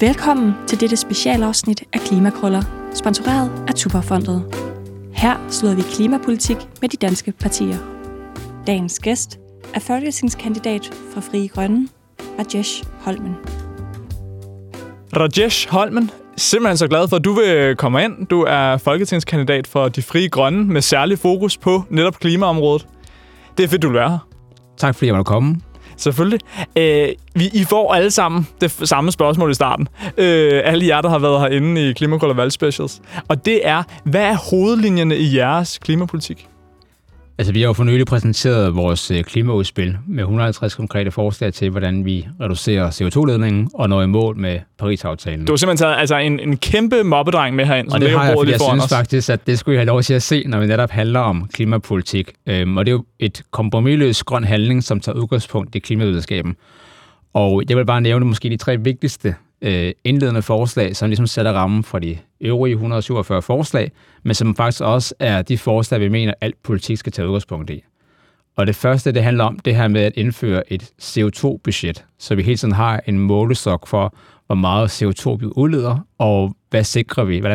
Velkommen til dette specialafsnit af Klimakrøller, sponsoreret af Tuborgfondet. Her slår vi klimapolitik med de danske partier. Dagens gæst er folketingskandidat fra Frie Grønne, Rajesh Holmen. Rajesh Holmen, simpelthen så glad for, at du vil komme ind. Du er folketingskandidat for De Frie Grønne med særlig fokus på netop klimaområdet. Det er fedt, du vil være her. Tak fordi jeg måtte komme. Selvfølgelig. I får alle sammen det samme spørgsmål i starten. Alle jer, der har været herinde i Klimakrøller Valgspecials. Og det er, hvad er hovedlinjerne i jeres klimapolitik? Altså, vi har jo for nylig præsenteret vores klimaudspil med 150 konkrete forslag til, hvordan vi reducerer CO2-ledningen og når i mål med Paris-aftalen. Du har simpelthen taget altså, en kæmpe mobbedreng med herind. Og det har jeg, fordi jeg synes faktisk, at det skulle I have lov til at se, når vi netop handler om klimapolitik. Og det er jo et kompromisløst grøn handling, som tager udgangspunkt i klimavidenskaben. Og jeg vil bare nævne måske de tre vigtigste indledende forslag, som ligesom sætter rammen for de øvrige 147 forslag, men som faktisk også er de forslag, vi mener, alt politik skal tage udgangspunkt i. Og det første, det handler om det her med at indføre et CO2-budget, så vi hele tiden har en målestok for, hvor meget CO2 vi udleder, og hvordan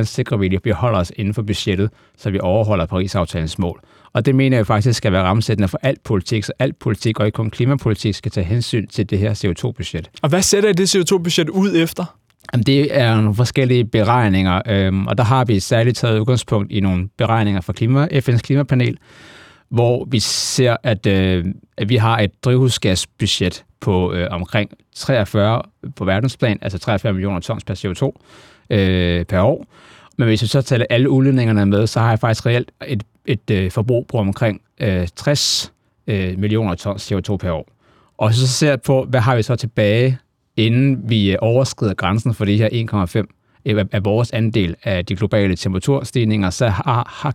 sikrer vi, at vi holder os inden for budgettet, så vi overholder Paris-aftalens mål. Og det mener jeg faktisk skal være rammesættende for alt politik, så alt politik og ikke kun klimapolitik skal tage hensyn til det her CO2-budget. Og hvad sætter I det CO2-budget ud efter? Jamen, det er nogle forskellige beregninger, og der har vi særligt taget udgangspunkt i nogle beregninger fra FN's klimapanel, hvor vi ser, at vi har et drivhusgasbudget på omkring 43 på verdensplan, altså 43 millioner tons per CO2 per år. Men hvis vi så tæller alle udledningerne med, så har jeg faktisk reelt et forbrug på omkring 60 millioner tons CO2 per år. Og så ser jeg på, hvad har vi så tilbage, inden vi overskrider grænsen for det her 1,5 af vores andel af de globale temperaturstigninger, så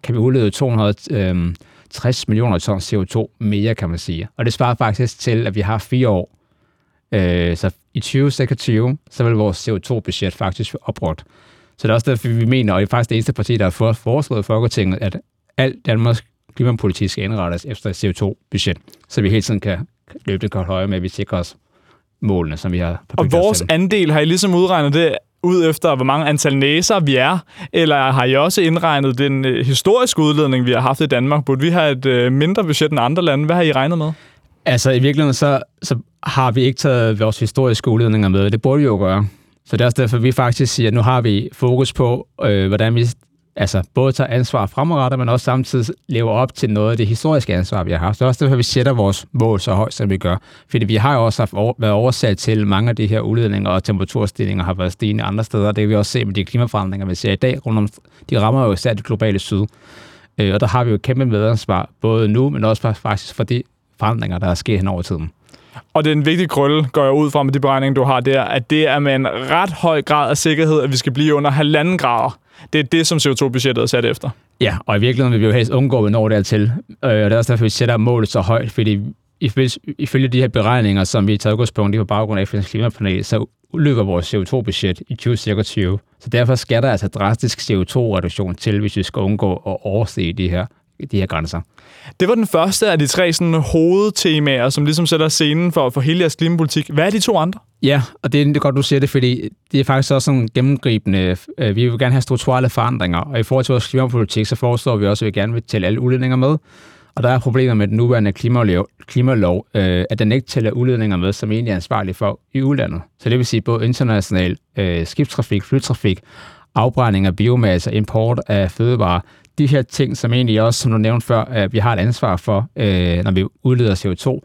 kan vi udlede 260 millioner tons CO2 mere, kan man sige. Og det svarer faktisk til, at vi har 4 år. Så i 2026, så vil vores CO2-budget faktisk være opbrugt. Så det er også derfor, vi mener, og det er faktisk det eneste parti, der har foreslået Folketinget, at alt Danmarks klimapolitik skal indrettes efter et CO2-budget, så vi hele tiden kan løbe det godt højere med, at vi sikrer os målene, som vi har. Og vores andel, har I ligesom udregnet det ud efter, hvor mange antal næser vi er? Eller har I også indregnet den historiske udledning, vi har haft i Danmark? Burde vi have et mindre budget end andre lande? Hvad har I regnet med? Altså i virkeligheden, så har vi ikke taget vores historiske udledninger med. Det burde vi jo gøre. Så det er også derfor, vi faktisk siger, at nu har vi fokus på, hvordan vi både tager ansvar fremadrettet, men også samtidig lever op til noget af det historiske ansvar, vi har haft. Så det er også derfor, vi sætter vores mål så højt, som vi gør. Fordi vi har jo også været oversat til mange af de her udledninger, og temperaturstigninger har været stigende andre steder. Det kan vi også se med de klimaforandringer, vi ser i dag rundt om. De rammer jo især det globale syd. Og der har vi jo et kæmpe medansvar, både nu, men også faktisk for de forandringer, der er sket hen over tiden. Og det er en vigtig krølle, går jeg ud fra med de beregninger, du har der, at det er med en ret høj grad af sikkerhed, at vi skal blive under 1,5 grader. Det er det, som CO2-budgettet er sat efter. Ja, og i virkeligheden vil vi jo helst undgå, hvornår det er til. Og det er også derfor, vi sætter målet så højt, fordi ifølge de her beregninger, som vi har taget udgangspunkt i på baggrund af FN's klimapanel, så udløber vores CO2-budget i 2020. Så derfor skal der altså drastisk CO2-reduktion til, hvis vi skal undgå at overse de her grænser. Det var den første af de tre sådan, hovedtemaer, som ligesom sætter scenen for hele jeres klimapolitik. Hvad er de to andre? Ja, og det er godt, du siger det, fordi det er faktisk også sådan gennemgribende. Vi vil gerne have strukturelle forandringer, og i forhold til vores klimapolitik, så foreslår vi også, at vi gerne vil tælle alle udledninger med. Og der er problemer med den nuværende klimalov, at den ikke tæller udledninger med, som egentlig er ansvarlig for i udlandet. Så det vil sige både international skibstrafik, flytrafik, afbrænding af biomasse, import af fødevarer. De her ting, som egentlig også, som du nævnte før, at vi har et ansvar for, når vi udleder CO2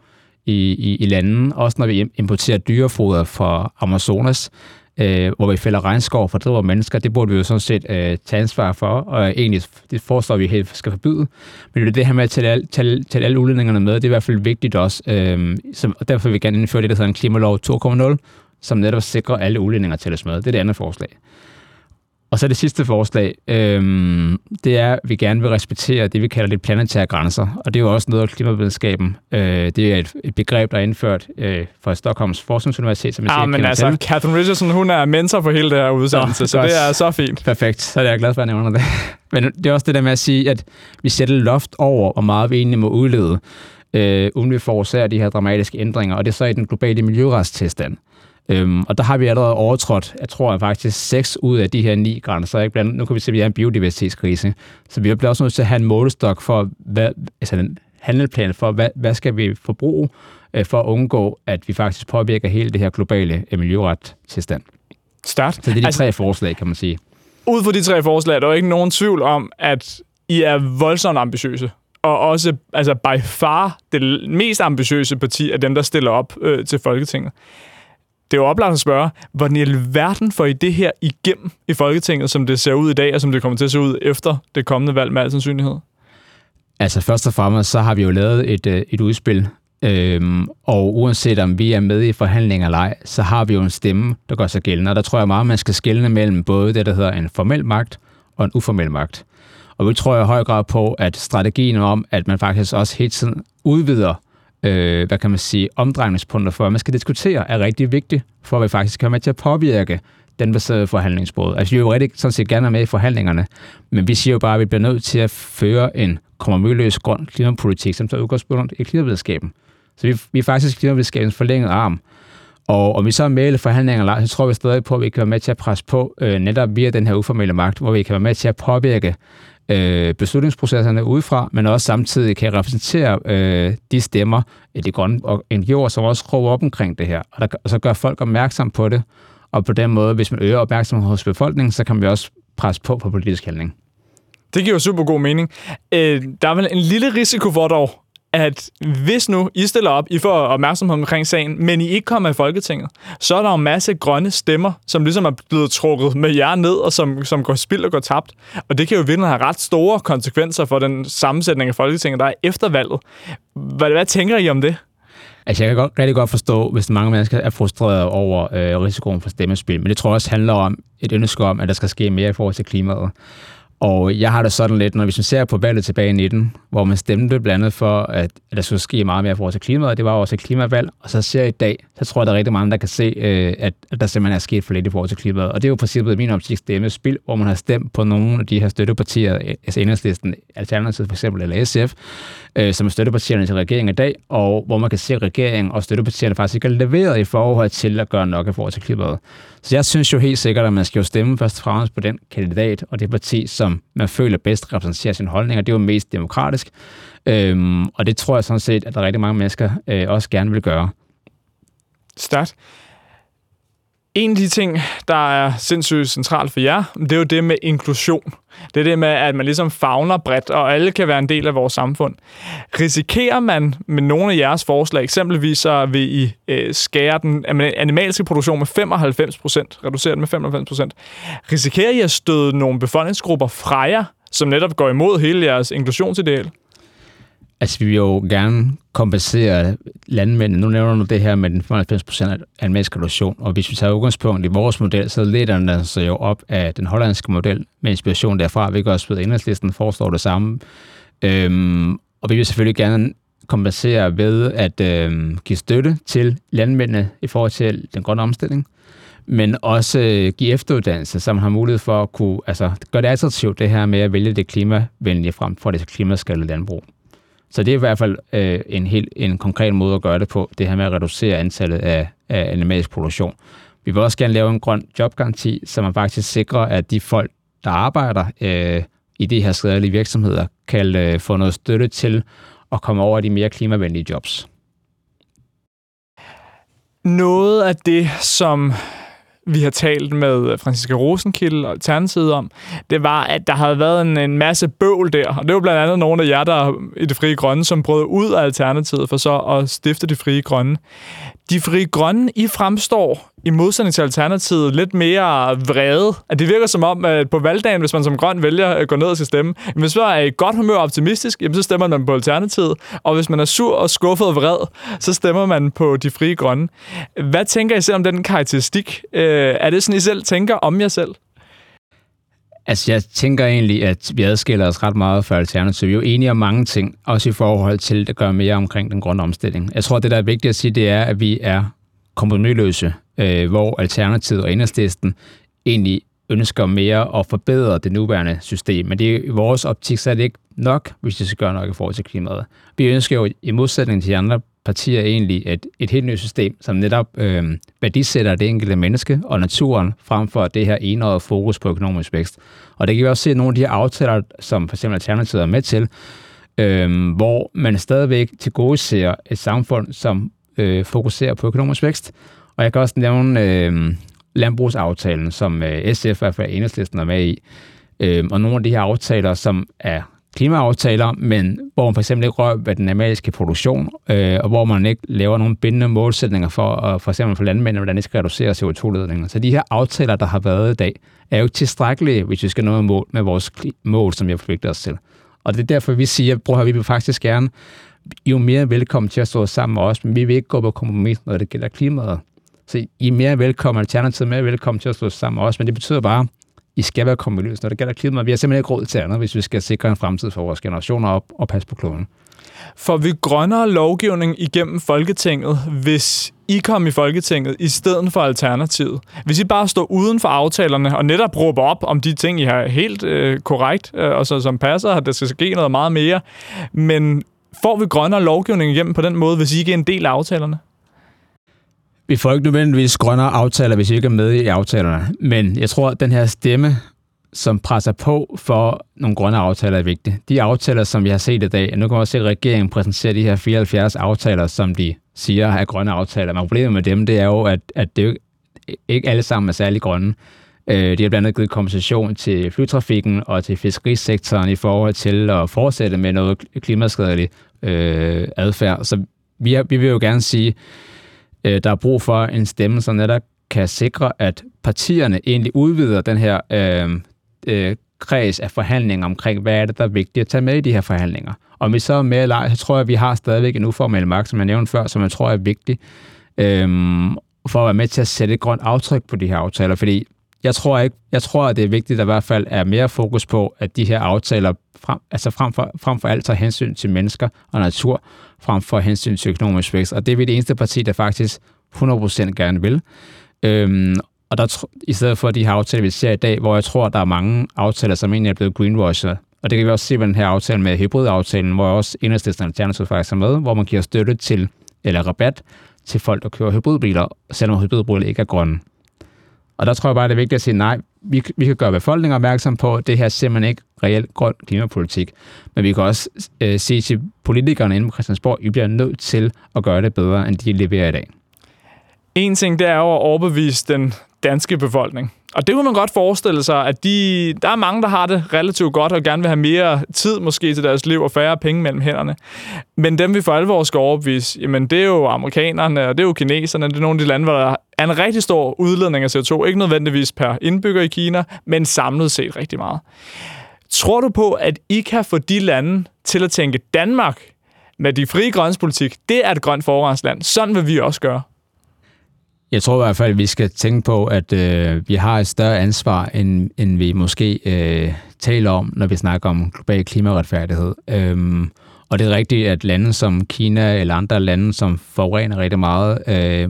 i landene, også når vi importerer dyrefoder fra Amazonas, hvor vi fælder regnskov og fordriver mennesker, det burde vi jo sådan set tage ansvar for, og egentlig det foreslår vi helt skal forbyde. Men det her med at tælle alle udledningerne med, det er i hvert fald vigtigt også, og derfor vil vi gerne indføre det, der hedder en klimalov 2.0, som netop sikrer alle udledninger tælles med. Det er det andet forslag. Og så det sidste forslag, det er, at vi gerne vil respektere det, vi kalder det planetære grænser. Og det er jo også noget af klimavidenskaben. Det er et begreb, der er indført fra Stockholms Forskningsuniversitet, som jeg siger, men altså, Catherine Richardson, hun er mentor for hele det her udsendelse, så det er så fint. Perfekt, så er jeg glad for, at jeg nævner det. Men det er også det der med at sige, at vi sætter loft over, hvor meget vi egentlig må udlede, uden vi forårsager de her dramatiske ændringer. Og det er så i den globale miljøretstillstand. Og der har vi allerede overtrådt, jeg tror faktisk, 6 ud af de her 9 grænser. Ikke? Blandt andet, nu kan vi se, at vi er en biodiversitetskrise. Så vi bliver også nødt til at have en målestok for, altså en handleplan for, hvad skal vi forbruge for at undgå, at vi faktisk påvirker hele det her globale miljøret tilstand. Start. Så det er de 3 forslag, kan man sige. Ud fra de 3 forslag, der er ikke nogen tvivl om, at I er voldsomt ambitiøse. Og også altså by far det mest ambitiøse parti af dem, der stiller op til Folketinget. Det er jo oplagt at spørge, hvordan i alverden får I det her igennem i Folketinget, som det ser ud i dag, og som det kommer til at se ud efter det kommende valg med al sandsynlighed? Altså først og fremmest, så har vi jo lavet et udspil, og uanset om vi er med i forhandlinger eller ej, så har vi jo en stemme, der gør sig gældende. Og der tror jeg meget, man skal skelne mellem både det, der hedder en formel magt og en uformel magt. Og vi tror i høj grad på, at strategien om, at man faktisk også hele tiden udvider hvad kan man sige, omdrejningspunkter for, at man skal diskutere, er rigtig vigtigt, for at vi faktisk kan være med til at påvirke den baserede forhandlingsbord. Altså, vi er jo rigtig sådan set gerne med i forhandlingerne, men vi siger jo bare, at vi bliver nødt til at føre en kompromisløs grøn klimapolitik, som tager udgangspunkt i klimavidenskaben. Så vi er faktisk klimavidenskabens forlængede arm. Og om vi så er med i forhandlinger, så tror vi stadig på, at vi kan være med til at presse på netop via den her uformelle magt, hvor vi kan være med til at påvirke beslutningsprocesserne udefra, men også samtidig kan repræsentere de stemmer, de grønne NGO'er, som også råber op omkring det her. Og så gør folk opmærksom på det, og på den måde, hvis man øger opmærksomheden hos befolkningen, så kan vi også presse på politisk handling. Det giver super god mening. Der er vel en lille risiko for dog, at hvis nu I stiller op, I får opmærksomhed omkring sagen, men I ikke kommer i Folketinget, så er der jo en masse grønne stemmer, som ligesom er blevet trukket med jer ned, og som går spild og går tabt. Og det kan jo virkelig have ret store konsekvenser for den sammensætning af Folketinget, der er efter valget. Hvad tænker I om det? Altså, jeg kan rigtig godt forstå, hvis mange mennesker er frustrerede over risikoen for stemmespil, men det tror jeg også handler om et ønske om, at der skal ske mere i forhold til klimaet. Og jeg har det sådan lidt, når vi ser på valget tilbage i 19, hvor man stemte blandt andet for, at der skulle ske meget mere i forhold til klimaet, og det var også et klimavalg, og så ser jeg i dag, så tror jeg, der er rigtig mange, der kan se, at der simpelthen er sket for lidt i forhold til klimaet. Og det er jo i princippet i min optik stemmespil, hvor man har stemt på nogle af de her støttepartier, altså Enhedslisten, Alternativet for eksempel, eller SF, som er støttepartierne til regeringen i dag, og hvor man kan se, at regeringen og støttepartierne faktisk ikke er leveret i forhold til at gøre nok i forhold til klimaet. Så jeg synes jo helt sikkert, at man skal jo stemme først og fremmest på den kandidat og det parti, som man føler bedst repræsenterer sine holdninger. Det er jo mest demokratisk, og det tror jeg sådan set, at der er rigtig mange mennesker også gerne vil gøre. Start. En af de ting, der er sindssygt centralt for jer, det er jo det med inklusion. Det er det med, at man ligesom favner bredt, og alle kan være en del af vores samfund. Risikerer man med nogle af jeres forslag, eksempelvis så vil I skære den animalske produktion med 95%, reducere den med 95%, risikerer I at støde nogle befolkningsgrupper fra jer, som netop går imod hele jeres inklusionsideal? Altså, vi vil jo gerne kompensere landmændene. Nu nævner du det her med den 95% af en reduktion, og hvis vi tager udgangspunkt i vores model, så leder den sig jo op af den hollandske model med inspiration derfra. Vi kan også ved Enhedslisten forestår det samme. Og vi vil selvfølgelig gerne kompensere ved at give støtte til landmændene i forhold til den grønne omstilling, men også give efteruddannelse, som har mulighed for at kunne gøre det attraktivt det her med at vælge det klimavenlige frem for det klimaskadede landbrug. Så det er i hvert fald en konkret måde at gøre det på, det her med at reducere antallet af animalsk produktion. Vi vil også gerne lave en grøn jobgaranti, så man faktisk sikrer, at de folk, der arbejder i de her skadelige virksomheder, kan få noget støtte til at komme over de mere klimavenlige jobs. Noget af det, som vi har talt med Franciska Rosenkilde og Alternativet om, det var, at der havde været en masse bøvl der. Og det var blandt andet nogle af jer, der i Det Frie Grønne, som brød ud af Alternativet for så at stifte Det Frie Grønne. De Frie Grønne, I fremstår i modsætning til Alternativet lidt mere vrede. At det virker som om, at på valgdagen, hvis man som grøn vælger at gå ned og skal stemme, hvis man er i godt humør og optimistisk, så stemmer man på Alternativet. Og hvis man er sur og skuffet og vred, så stemmer man på De Frie Grønne. Hvad tænker I selv om den karakteristik? Er det sådan, I selv tænker om jer selv? Altså, jeg tænker egentlig, at vi adskiller os ret meget fra Alternativet. Vi er jo enige om mange ting, også i forhold til at gøre mere omkring den grønne omstilling. Jeg tror, det, der er vigtigt at sige, det er, at vi er kompromisløse, hvor Alternativet og Enhedslisten egentlig ønsker mere at forbedre det nuværende system. Men det er, i vores optik, så er det ikke nok, hvis det skal gøre nok i forhold til klimaet. Vi ønsker jo i modsætning til de andre partier egentlig et helt nyt system, som netop værdisætter det enkelte menneske og naturen frem for det her enøjede fokus på økonomisk vækst. Og det kan vi også se i nogle af de her aftaler, som for eksempel Alternativet er med til, hvor man stadigvæk tilgodeser et samfund, som fokuserer på økonomisk vækst. Og jeg kan også nævne landbrugsaftalen, som SF og Enhedslisten er med i, og nogle af de her aftaler, som er klimaaftaler, men hvor man for eksempel ikke rører ved den animalske produktion, og hvor man ikke laver nogle bindende målsætninger for eksempel for landmændene, hvordan de skal reducere CO2-ledningen. Så de her aftaler, der har været i dag, er jo ikke tilstrækkelige, hvis vi skal nå mål med vores mål, som vi har forpligtet os til. Og det er derfor, vi siger, at vi vil faktisk gerne, I er jo mere velkommen til at stå sammen med os, men vi vil ikke gå på kompromis, når det gælder klimaet. Så I er mere velkommen, Alternativet er mere velkommen til at stå sammen med os, men det betyder bare, I skal være kompromisløse, når det gælder klimaet. Vi har simpelthen ikke råd til andet, hvis vi skal sikre en fremtid for vores generationer og passe på kloden. Får vi grønnere lovgivning igennem Folketinget, hvis I kom i Folketinget i stedet for Alternativet? Hvis I bare står uden for aftalerne og netop råber op om de ting, I har helt korrekt, og så, som passer, at der skal ske noget meget mere. Men får vi grønnere lovgivning igennem på den måde, hvis I ikke er en del af aftalerne? Vi får ikke nødvendigvis grønnere aftaler, hvis vi ikke er med i aftalerne. Men jeg tror, at den her stemme, som presser på for nogle grønne aftaler, er vigtig. De aftaler, som vi har set i dag, og nu kan man også se, at regeringen præsenterer de her 74 aftaler, som de siger er grønne aftaler. Men problemet med dem, det er jo, at det jo ikke alle sammen er særlig grønne. De har blandt andet givet kompensation til flytrafikken og til fiskerisektoren i forhold til at fortsætte med noget klimaskadelig adfærd. Så vi vil jo gerne sige, der er brug for en stemme, som netop kan sikre, at partierne egentlig udvider den her kreds af forhandlinger omkring, hvad er det, der er vigtigt at tage med i de her forhandlinger. Om vi så er med eller ej, så tror jeg, at vi har stadigvæk en uformel magt, som jeg nævnte før, som jeg tror er vigtig, for at være med til at sætte et grønt aftryk på de her aftaler. Fordi jeg tror, at det er vigtigt, at der i hvert fald er mere fokus på, at de her aftaler frem for alt tager hensyn til mennesker og natur, frem for hensyn til økonomisk vækst. Og det er vi det eneste parti, der faktisk 100% gerne vil. Og der, i stedet for de her aftaler, vi ser i dag, hvor jeg tror, at der er mange aftaler, som egentlig er blevet greenwashed. Og det kan vi også se ved den her aftale med hybridaftalen, hvor også Enhedslisten og Alternativet faktisk er med, hvor man giver støtte til, eller rabat til folk, der kører hybridbiler, selvom hybridbiler ikke er grønne. Og der tror jeg bare, det er vigtigt at sige, nej, vi kan gøre befolkningen opmærksom på, at det her er simpelthen ikke reelt grøn klimapolitik. Men vi kan også sige til politikerne inde på Christiansborg, at I bliver nødt til at gøre det bedre, end de leverer i dag. En ting, det er jo at overbevise den danske befolkning. Og det kunne man godt forestille sig, at der er mange, der har det relativt godt og gerne vil have mere tid måske til deres liv og færre penge mellem hænderne. Men dem, vi for alvor skal overbevise, jamen det er jo amerikanerne, og det er jo kineserne, det er nogle af de lande, hvor der er en rigtig stor udledning af CO2, ikke nødvendigvis per indbygger i Kina, men samlet set rigtig meget. Tror du på, at I kan få de lande til at tænke Danmark med de frie grønnes politik, det er et grønt foregangsland, sådan vil vi også gøre? Jeg tror i hvert fald, at vi skal tænke på, at vi har et større ansvar, end vi måske taler om, når vi snakker om global klimaretfærdighed. Og det er rigtigt, at lande som Kina eller andre lande, som forurener rigtig meget,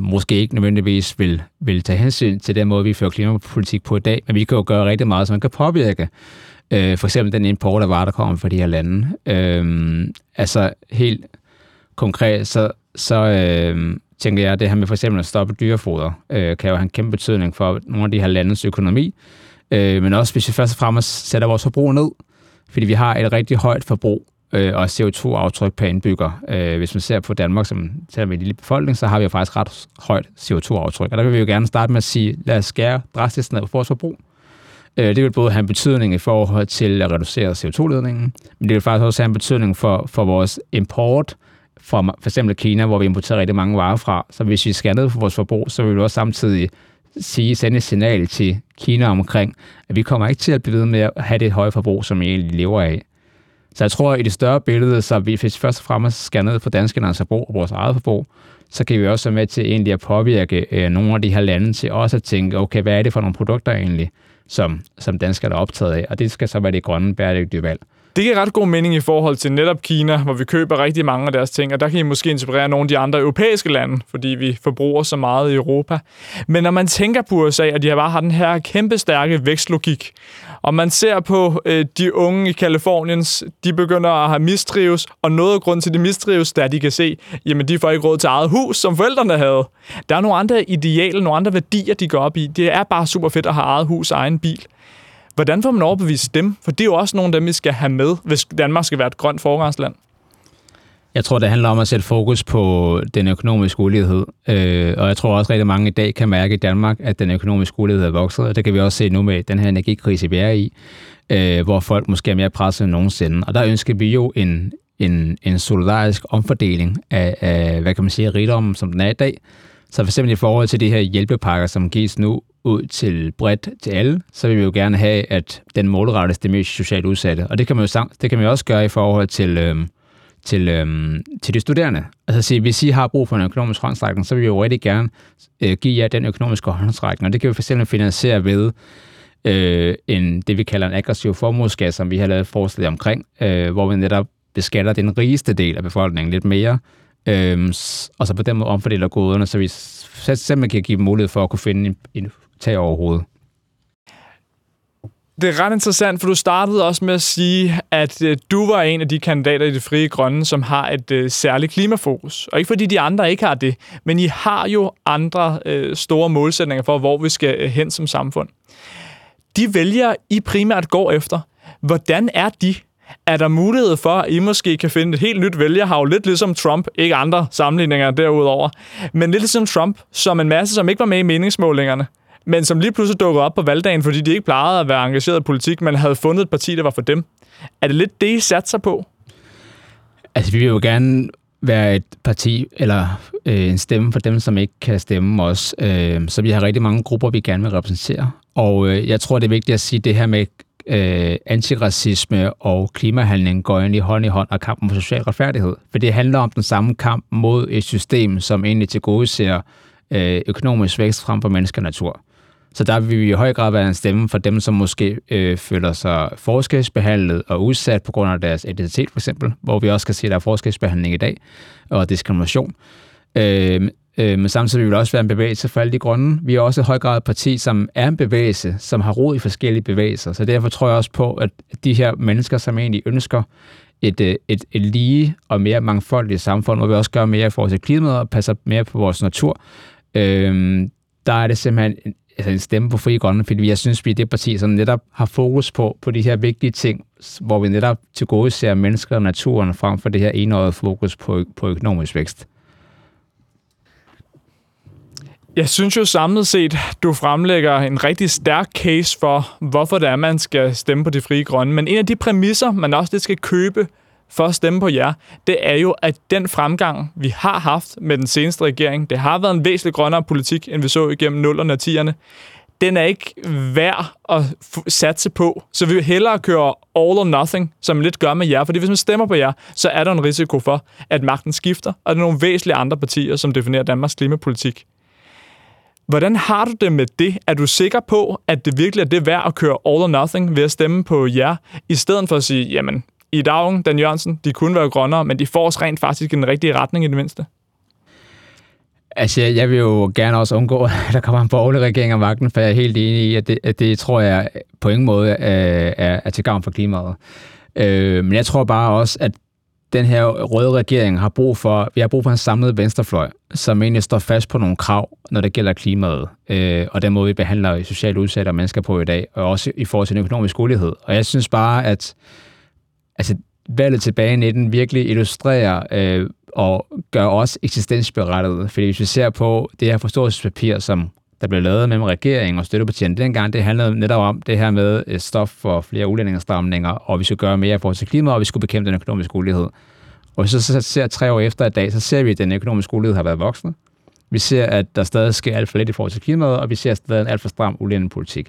måske ikke nødvendigvis vil tage hensyn til den måde, vi fører klimapolitik på i dag, men vi kan jo gøre rigtig meget, som man kan påvirke. For eksempel den import af varer, der kommer fra de her lande. Helt konkret, så tænker jeg, at det her med for eksempel at stoppe dyrefoder, kan jo have en kæmpe betydning for nogle af de her landes økonomi, men også hvis vi først og fremmest sætter vores forbrug ned, fordi vi har et rigtig højt forbrug og CO2-aftryk per indbygger. Hvis man ser på Danmark, som selvom vi er en lille befolkning, så har vi jo faktisk ret højt CO2-aftryk, og der vil vi jo gerne starte med at sige, lad os skære drastisk ned på vores forbrug. Det vil både have en betydning i forhold til at reducere CO2-ledningen, men det vil faktisk også have en betydning for vores import, fra for eksempel Kina, hvor vi importerer rigtig mange varer fra. Så hvis vi skærer ned på vores forbrug, så vil vi også samtidig sende et signal til Kina omkring, at vi kommer ikke til at blive ved med at have det høje forbrug, som vi egentlig lever af. Så jeg tror, at i det større billede, så vi først og fremmest skærer ned på danskernes forbrug og vores eget forbrug, så kan vi også være med til egentlig at påvirke nogle af de her lande til også at tænke, okay, hvad er det for nogle produkter egentlig, som danskerne er optaget af? Og det skal så være det grønne bæredygtige valg. Det giver ret god mening i forhold til netop Kina, hvor vi køber rigtig mange af deres ting, og der kan I måske inspirere nogle af de andre europæiske lande, fordi vi forbruger så meget i Europa. Men når man tænker på USA, at de bare har den her kæmpe stærke vækstlogik, og man ser på de unge i Kalifornien, de begynder at have mistrives, og noget af grunden til, at de mistrives, der de kan se, jamen de får ikke råd til eget hus, som forældrene havde. Der er nogle andre idealer, nogle andre værdier, de går op i. Det er bare super fedt at have eget hus og egen bil. Hvordan får man overbevist dem? For det er jo også nogle af dem, vi skal have med, hvis Danmark skal være et grønt foregangsland. Jeg tror, det handler om at sætte fokus på den økonomiske ulighed. Og jeg tror også, at rigtig mange i dag kan mærke i Danmark, at den økonomiske ulighed er vokset. Og det kan vi også se nu med den her energikrise, vi er i, hvor folk måske er mere presset end nogensinde. Og der ønsker vi jo en solidarisk omfordeling af, hvad kan man sige, rigdommen, som den er i dag. Så f.eks. i forhold til de her hjælpepakker, som gives nu ud til bredt til alle, så vil vi jo gerne have, at den målrettes det mest socialt udsatte. Og det kan man jo også gøre i forhold til, til de studerende. Altså hvis I har brug for en økonomisk håndsrækning, så vil vi jo rigtig gerne give jer den økonomiske håndsrækning. Og det kan vi for eksempel finansiere ved det, vi kalder en aggressiv formueskat, som vi har lavet forslag omkring, hvor vi netop beskatter den rigeste del af befolkningen lidt mere, og så på den måde omfordeler goderne, så vi simpelthen kan give dem mulighed for at kunne finde en tag over hovedet. Det er ret interessant, for du startede også med at sige, at du var en af de kandidater i Det Frie Grønne, som har et særligt klimafokus. Og ikke fordi de andre ikke har det, men I har jo andre store målsætninger for, hvor vi skal hen som samfund. De vælger, I primært går efter. Hvordan er de? Er der mulighed for, at I måske kan finde et helt nyt vælgerhav, lidt ligesom Trump, ikke andre sammenligninger derudover, men lidt ligesom Trump, som en masse, som ikke var med i meningsmålingerne, men som lige pludselig dukkede op på valgdagen, fordi de ikke plejede at være engageret i politik, men havde fundet et parti, der var for dem. Er det lidt det, I satte sig på? Altså, vi vil jo gerne være et parti, eller en stemme for dem, som ikke kan stemme os. Så vi har rigtig mange grupper, vi gerne vil repræsentere. Og jeg tror, det er vigtigt at sige det her med, antiracisme og klimahandling går egentlig hånd i hånd og kampen for social retfærdighed. For det handler om den samme kamp mod et system, som egentlig tilgodeser økonomisk vækst frem for mennesker og natur. Så der vil vi i høj grad være en stemme for dem, som måske føler sig forskelsbehandlet og udsat på grund af deres identitet for eksempel, hvor vi også kan se, at der er forskelsbehandling i dag og diskrimination. Men samtidig vil det også være en bevægelse for alle de grønne. Vi er også et høj grad et parti, som er en bevægelse, som har rod i forskellige bevægelser. Så derfor tror jeg også på, at de her mennesker, som egentlig ønsker et lige og mere mangfoldigt samfund, hvor vi også gør mere i forhold til klimaet og passer mere på vores natur, der er det simpelthen en stemme på Frie Grønne, fordi jeg synes, vi er det parti, som netop har fokus på de her vigtige ting, hvor vi netop tilgodeser mennesker og naturen frem for det her enøjede fokus på økonomisk vækst. Jeg synes jo samlet set, du fremlægger en rigtig stærk case for, hvorfor det er, man skal stemme på De Frie Grønne. Men en af de præmisser, man også lidt skal købe for at stemme på jer, det er jo, at den fremgang, vi har haft med den seneste regering, det har været en væsentlig grønnere politik, end vi så igennem 0'erne og 10'erne. Den er ikke værd at satse på, så vi vil hellere køre all or nothing, som lidt gør med jer. Fordi hvis man stemmer på jer, så er der en risiko for, at magten skifter, og der er nogle væsentlige andre partier, som definerer Danmarks klimapolitik. Hvordan har du det med det? Er du sikker på, at det virkelig er det værd at køre all or nothing ved at stemme på jer, i stedet for at sige, jamen, i dag, Dan Jørgensen, de kunne være grønnere, men de får os rent faktisk i den rigtige retning i det mindste? Altså, jeg vil jo gerne også undgå, at der kommer en borgerlig regering af magten, for jeg er helt enig i, at det tror jeg på ingen måde er til gavn for klimaet. Men jeg tror bare også, at den her røde regering har brug for en samlet venstrefløj, som egentlig står fast på nogle krav, når det gælder klimaet, og den måde, vi behandler socialt udsatte og mennesker på i dag, og også i forhold til den økonomiske ulighed. Og jeg synes bare, at valget tilbage i 19 virkelig illustrerer og gør os eksistensberettigede. Fordi hvis vi ser på det her forståelsespapir, som der blev lavet mellem regeringen og støttepartierne dengang, det handlede netop om det her med stof for flere udlændingestramninger, og vi skulle gøre mere i forhold til klimaet, og vi skulle bekæmpe den økonomiske ulighed. Og så ser 3 år efter i dag, så ser vi, at den økonomiske ulighed har været voksende. Vi ser, at der stadig sker alt for lidt i forhold til klimaet, og vi ser stadig en alt for stram udlændingepolitik.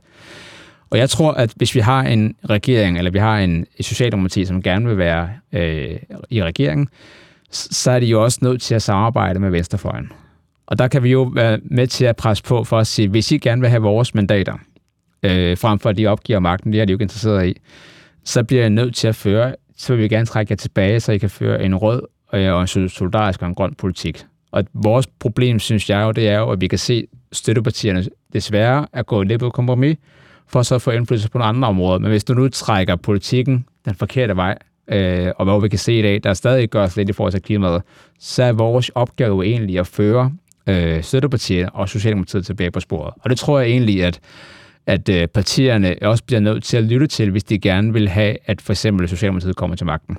Og jeg tror, at hvis vi har en regering, eller vi har en socialdemokrati, som gerne vil være i regeringen, så er de jo også nødt til at samarbejde med venstrefløjen. Og der kan vi jo være med til at presse på for at sige, hvis I gerne vil have vores mandater, frem for at de opgiver magten, det er de jo ikke interesseret i, så bliver I nødt til at føre så vil vi gerne trække jer tilbage, så I kan føre en rød og en solidarisk og en grøn politik. Og vores problem, synes jeg jo, det er jo, at vi kan se støttepartierne desværre er gået lidt på kompromis, for så at få indflydelse på nogle andre områder. Men hvis du nu trækker politikken den forkerte vej, og hvad vi kan se i dag, der stadig gør os lidt i forhold til klimaet, så er vores opgave jo egentlig at føre støttepartierne og Socialdemokratiet tilbage på sporet. Og det tror jeg egentlig, at partierne også bliver nødt til at lytte til, hvis de gerne vil have, at for eksempel Socialdemokratiet kommer til magten.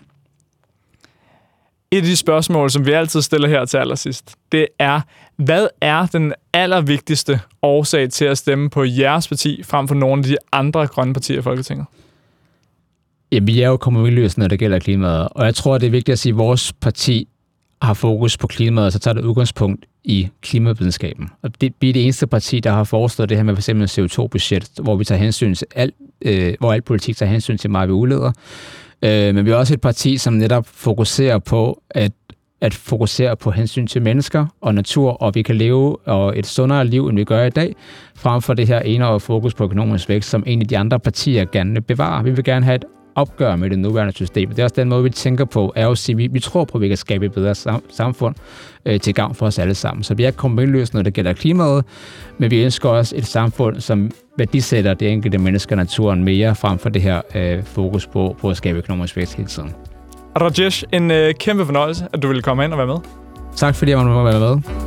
Et af de spørgsmål, som vi altid stiller her til allersidst, det er, hvad er den allervigtigste årsag til at stemme på jeres parti, frem for nogle af de andre grønne partier i Folketinget? Ja, vi er jo kompromisløse, når det gælder klimaet, og jeg tror, det er vigtigt at sige, at vores parti har fokus på klimaet, så tager det udgangspunkt i klimavidenskaben. Og vi er det eneste parti, der har foreslået det her med for eksempel CO2-budget, hvor vi tager hensyn til alt politik tager hensyn til meget, vi udleder. Men vi er også et parti, som netop fokuserer på at fokusere på hensyn til mennesker og natur, og vi kan leve et sundere liv, end vi gør i dag, frem for det her enøjet fokus på økonomisk vækst, som en af de andre partier gerne bevarer. Vi vil gerne have et opgør med det nuværende system. Det er også den måde, vi tænker på, er at sige, vi tror på, at vi kan skabe et bedre samfund til gavn for os alle sammen. Så vi er kompromisløse, når det gælder klimaet, men vi ønsker også et samfund, som værdisætter det enkelte mennesker og naturen mere, frem for det her fokus på at skabe økonomisk vækst hele tiden. Rajesh, en kæmpe fornøjelse, at du ville komme ind og være med. Tak fordi jeg måtte være med.